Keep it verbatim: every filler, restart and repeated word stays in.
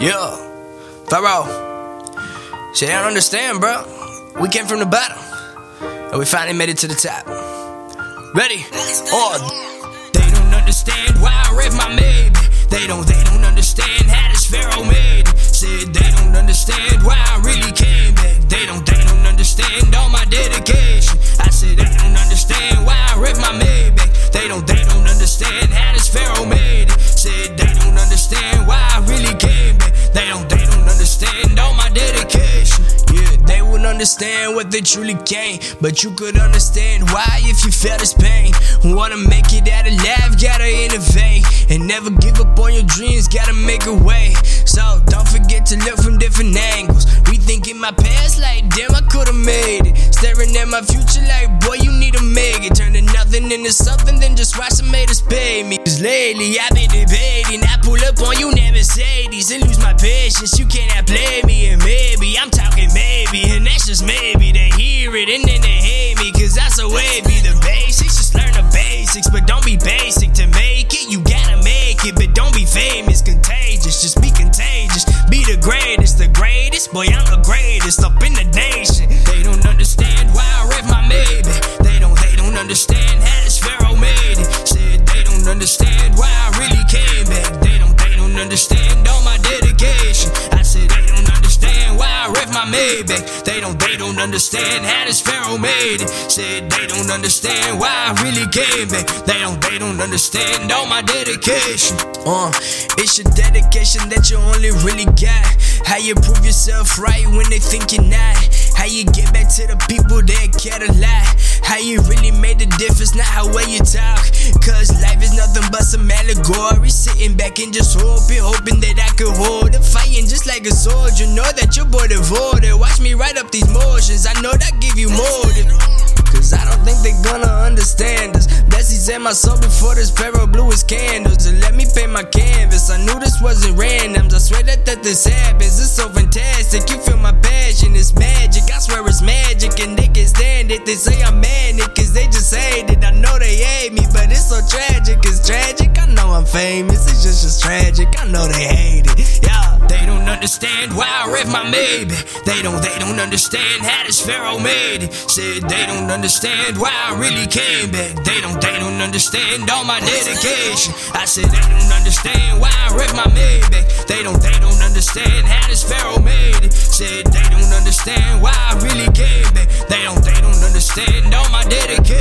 Yeah, Pharaoh. Shit, I don't understand, bro. We came from the bottom, and we finally made it to the top. Ready? Oh, they don't understand why I rev my Maybach. They don't, they don't understand how this Pharaoh made. Said they don't understand why I really came back. They don't, they don't understand all my dedication. I said they don't understand why I rev my Maybach. They don't, they don't understand how this Pharaoh made. Said they don't understand why I really came back. They don't, they don't understand all my dedication. Yeah, they wouldn't understand what they truly came, but you could understand why if you felt this pain. Wanna make it out alive, gotta innovate, and never give up on your dreams, gotta make a way. So don't forget to look from different angles. Rethinking my past like, damn, I could've made it. Staring at my future like, boy, you need to make it. Turning nothing into something, then just watch the haters pay me. Cause lately I've been debating, I pull up on you, never say these, and lose my patience. You cannot play me, and maybe, I'm talking maybe, and that's just maybe. They hear it and then they hate me, cause I so wavy. The basics, just learn the basics, but don't be basic. To make it, you gotta make it, but don't be famous. Contagious, just be contagious. Be the greatest, the greatest, boy, I'm the greatest up in the nation. They don't understand why I rev my Maybach. They don't, they don't understand how this Pharaoh made it. Said they don't understand why I really came back. They don't, they don't understand all my dedication. I said they don't understand why I rev my Maybach. They don't, they don't understand how this Pharaoh made it. Said they don't understand why I really came back. They don't, they don't understand all my dedication. Uh, it's your dedication that you only really got. How you prove yourself right when they think you're not. How you get back to the people that care a lot. How you really made the difference, not how well you talk. Cause life is nothing but some allegory. Sitting back and just hoping, hoping that I could hold it. Fighting just like a soldier, know that your boy devoted. Watch me write up these motions, I know that give you motive. Cause I don't think they're gonna understand us. Blessings in my soul before this Pharaoh blew his candles. And let me paint my canvas, I knew this wasn't randoms. I swear that, that this happens, it's so fantastic. You feel my passion, it's magic, I swear it's magic. And they can stand it, they say I'm manic, cause they just hate it. I know they hate me, but it's so tragic, it's tragic. I know I'm famous, it's just, just tragic, I know they hate it, yeah. They don't understand why I rev my Maybach. They don't, they don't understand how this Pharaoh made it. Said they don't understand why I really came back. They don't, they don't understand all my dedication. I said they don't understand why I rev my Maybach. They don't, they don't understand how this Pharaoh made it. Said they don't understand why I really came back. They don't, they don't understand all my dedication.